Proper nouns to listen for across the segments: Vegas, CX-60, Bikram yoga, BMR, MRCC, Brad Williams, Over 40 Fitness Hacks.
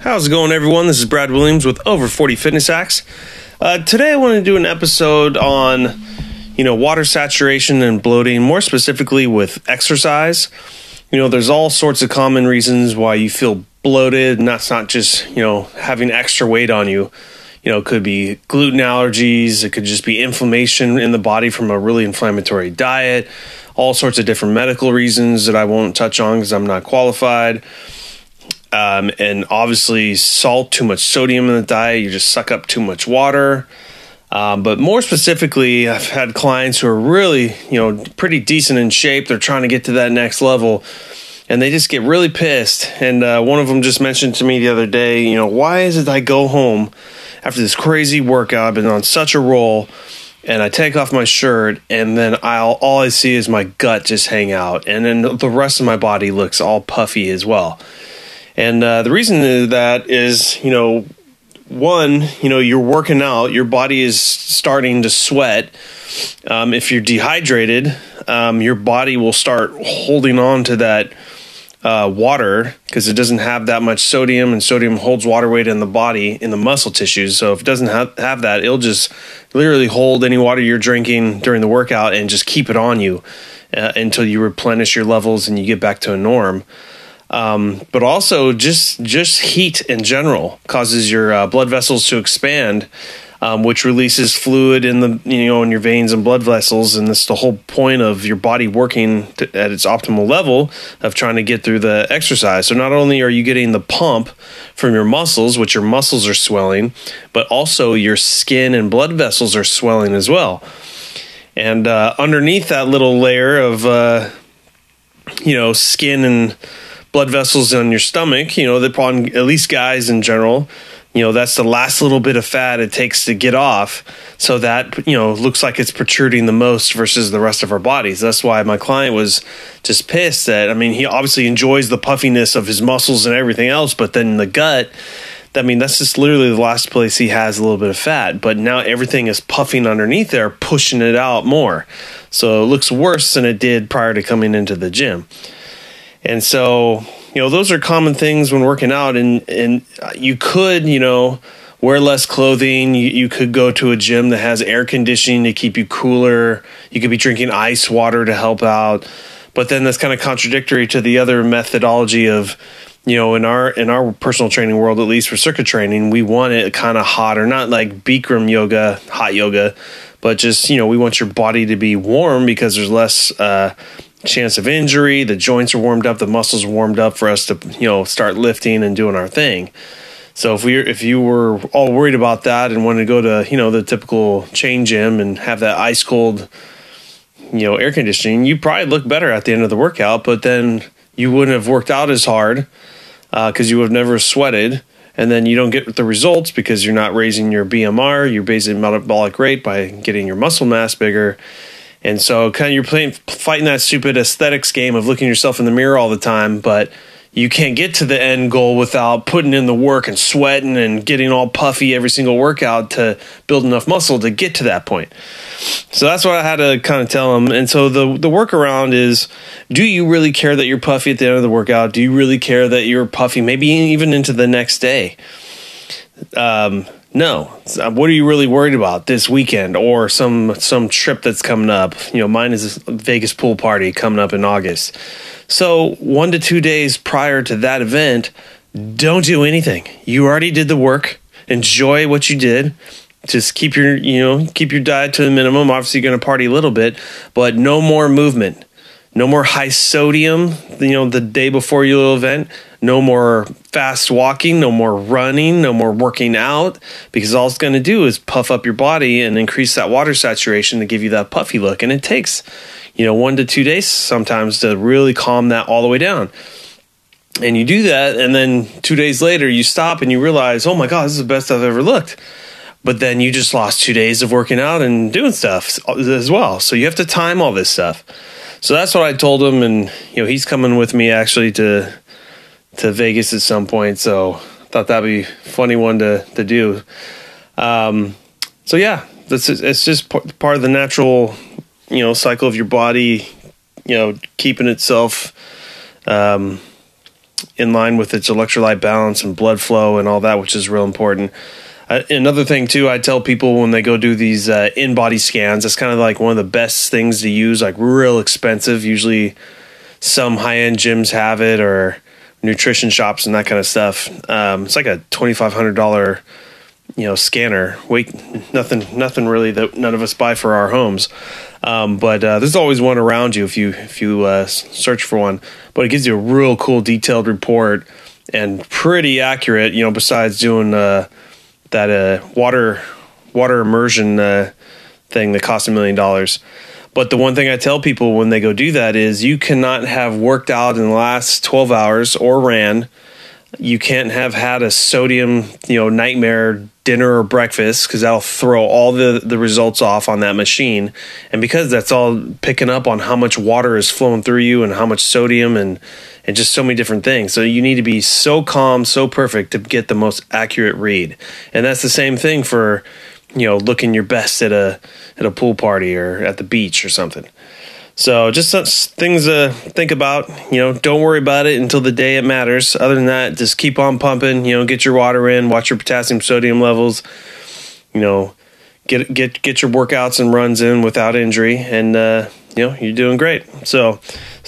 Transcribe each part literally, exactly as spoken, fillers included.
How's it going, everyone? This is Brad Williams with Over forty Fitness Hacks. Uh, today I want to do an episode on, you know, water saturation and bloating, more specifically with exercise. You know, there's all sorts of common reasons why you feel bloated, and that's not just, you know, having extra weight on you. You know, it could be gluten allergies, it could just be inflammation in the body from a really inflammatory diet, all sorts of different medical reasons that I won't touch on because I'm not qualified. Um, and obviously salt, too much sodium in the diet, you just suck up too much water. Um, but more specifically, I've had clients who are really, you know, pretty decent in shape. They're trying to get to that next level and they just get really pissed. And uh, one of them just mentioned to me the other day, you know, why is it I go home after this crazy workout, I've been on such a roll, and I take off my shirt, and then I'll all I see is my gut just hang out, and then the rest of my body looks all puffy as well. And uh, the reason to that is, you know, one, you know, you're working out, your body is starting to sweat. Um, if you're dehydrated, um, your body will start holding on to that uh, water because it doesn't have that much sodium, and sodium holds water weight in the body, in the muscle tissues. So if it doesn't have, have that, it'll just literally hold any water you're drinking during the workout and just keep it on you uh, until you replenish your levels and you get back to a norm. Um, but also just just heat in general causes your uh, blood vessels to expand, um, which releases fluid in the you know in your veins and blood vessels, and that's the whole point of your body working to, at its optimal level of trying to get through the exercise. So not only are you getting the pump from your muscles, which your muscles are swelling, but also your skin and blood vessels are swelling as well. And uh, underneath that little layer of uh, you know skin and blood vessels on your stomach, you know, they're on, at least guys in general, you know, that's the last little bit of fat it takes to get off. So that, you know, looks like it's protruding the most versus the rest of our bodies. That's why my client was just pissed that, I mean, he obviously enjoys the puffiness of his muscles and everything else, but then the gut, I mean, that's just literally the last place he has a little bit of fat, but now everything is puffing underneath there, pushing it out more. So it looks worse than it did prior to coming into the gym. And so, you know, those are common things when working out, and, and you could, you know, wear less clothing. You, you could go to a gym that has air conditioning to keep you cooler. You could be drinking ice water to help out. But then that's kind of contradictory to the other methodology of, you know, in our in our personal training world, at least for circuit training, we want it kind of hot, or not like Bikram yoga, hot yoga, but just, you know, we want your body to be warm because there's less uh chance of injury, the joints are warmed up, the muscles are warmed up for us to, you know, start lifting and doing our thing. So if we if you were all worried about that and wanted to go to, you know, the typical chain gym and have that ice cold, you know, air conditioning, you probably look better at the end of the workout, but then you wouldn't have worked out as hard uh, because you would have never sweated, and then you don't get the results because you're not raising your B M R, your basic metabolic rate, by getting your muscle mass bigger. And so kind of you're playing, fighting that stupid aesthetics game of looking yourself in the mirror all the time, but you can't get to the end goal without putting in the work and sweating and getting all puffy every single workout to build enough muscle to get to that point. So that's what I had to kind of tell them. And so the, the workaround is, do you really care that you're puffy at the end of the workout? Do you really care that you're puffy maybe even into the next day? Um No. What are you really worried about this weekend or some some trip that's coming up? You know, mine is a Vegas pool party coming up in August. So one to two days prior to that event, don't do anything. You already did the work. Enjoy what you did. Just keep your, you know, keep your diet to the minimum. Obviously, you're going to party a little bit, but no more movement. No more high sodium, you know, the day before your event. No more fast walking, no more running, no more working out, because all it's going to do is puff up your body and increase that water saturation to give you that puffy look. And it takes, you know, one to two days sometimes to really calm that all the way down. And you do that, and then two days later you stop and you realize, oh my God, this is the best I've ever looked. But then you just lost two days of working out and doing stuff as well. So you have to time all this stuff. So that's what I told him. And, you know, he's coming with me actually to to Vegas at some point. So I thought that'd be a funny one to, to do. Um, so yeah, that's, it's just part of the natural, you know, cycle of your body, you know, keeping itself, um, in line with its electrolyte balance and blood flow and all that, which is real important. Uh, another thing, too, I tell people when they go do these uh, in-body scans, it's kind of like one of the best things to use, like real expensive. Usually some high-end gyms have it, or nutrition shops and that kind of stuff. Um, it's like a twenty-five hundred dollars, you know, scanner. Wait, nothing, nothing really that none of us buy for our homes. Um, but uh, there's always one around you if you if you uh, search for one. But it gives you a real cool detailed report and pretty accurate, you know, besides doing uh, that uh, water water immersion uh, thing that costs a million dollars. But the one thing I tell people when they go do that is you cannot have worked out in the last twelve hours or ran. You can't have had a sodium, you know, nightmare dinner or breakfast, because that'll throw all the, the results off on that machine. And because that's all picking up on how much water is flowing through you and how much sodium and, and just so many different things. So you need to be so calm, so perfect to get the most accurate read. And that's the same thing for, you know, looking your best at a at a pool party or at the beach or something. So just some things to think about. You know, don't worry about it until the day it matters. Other than that, just keep on pumping. You know, get your water in, watch your potassium sodium levels. You know, get get get your workouts and runs in without injury, and uh, you know, you're doing great. So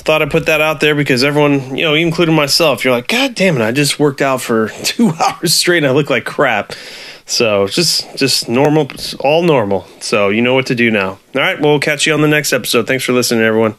thought I'd put that out there because everyone, you know, including myself, you're like, God damn it, I just worked out for two hours straight and I look like crap. So just just normal, all normal. So you know what to do now. All right, we'll catch you on the next episode. Thanks for listening, everyone.